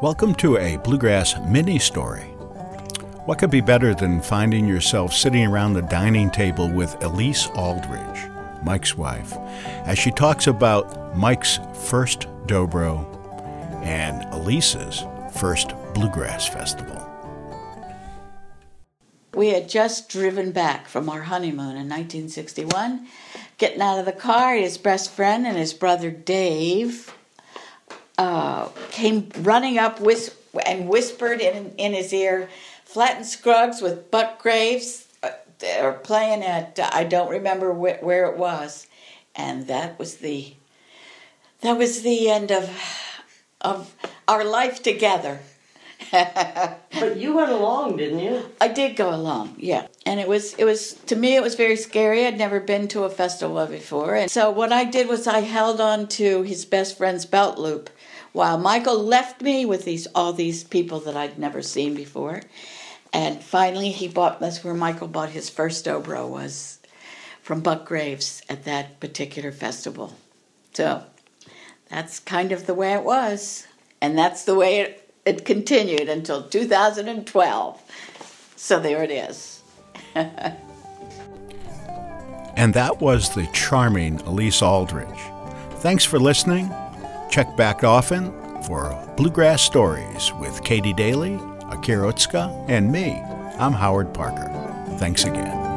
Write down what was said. Welcome to a Bluegrass mini-story. What could be better than finding yourself sitting around the dining table with Elise Aldridge, Mike's wife, as she talks about Mike's first Dobro and Elise's first Bluegrass Festival. We had just driven back from our honeymoon in 1961. Getting out of the car, his best friend and his brother Dave came running up and whispered in his ear, Flat and Scruggs with Buck Graves are playing at, I don't remember where it was. And that was the end of our life together. But you went along, didn't you? I did go along, yeah. And it was to me, it was very scary. I'd never been to a festival before. And so what I did was I held on to his best friend's belt loop while Michael left me with all these people that I'd never seen before. And finally that's where Michael bought his first Dobro, was from Buck Graves at that particular festival. So that's kind of the way it was. And that's the way it continued until 2012. So there it is. And that was the charming Elise Aldridge. Thanks for listening. Check back often for Bluegrass Stories with Katie Daly, Akira Otsuka, and me. I'm Howard Parker. Thanks again.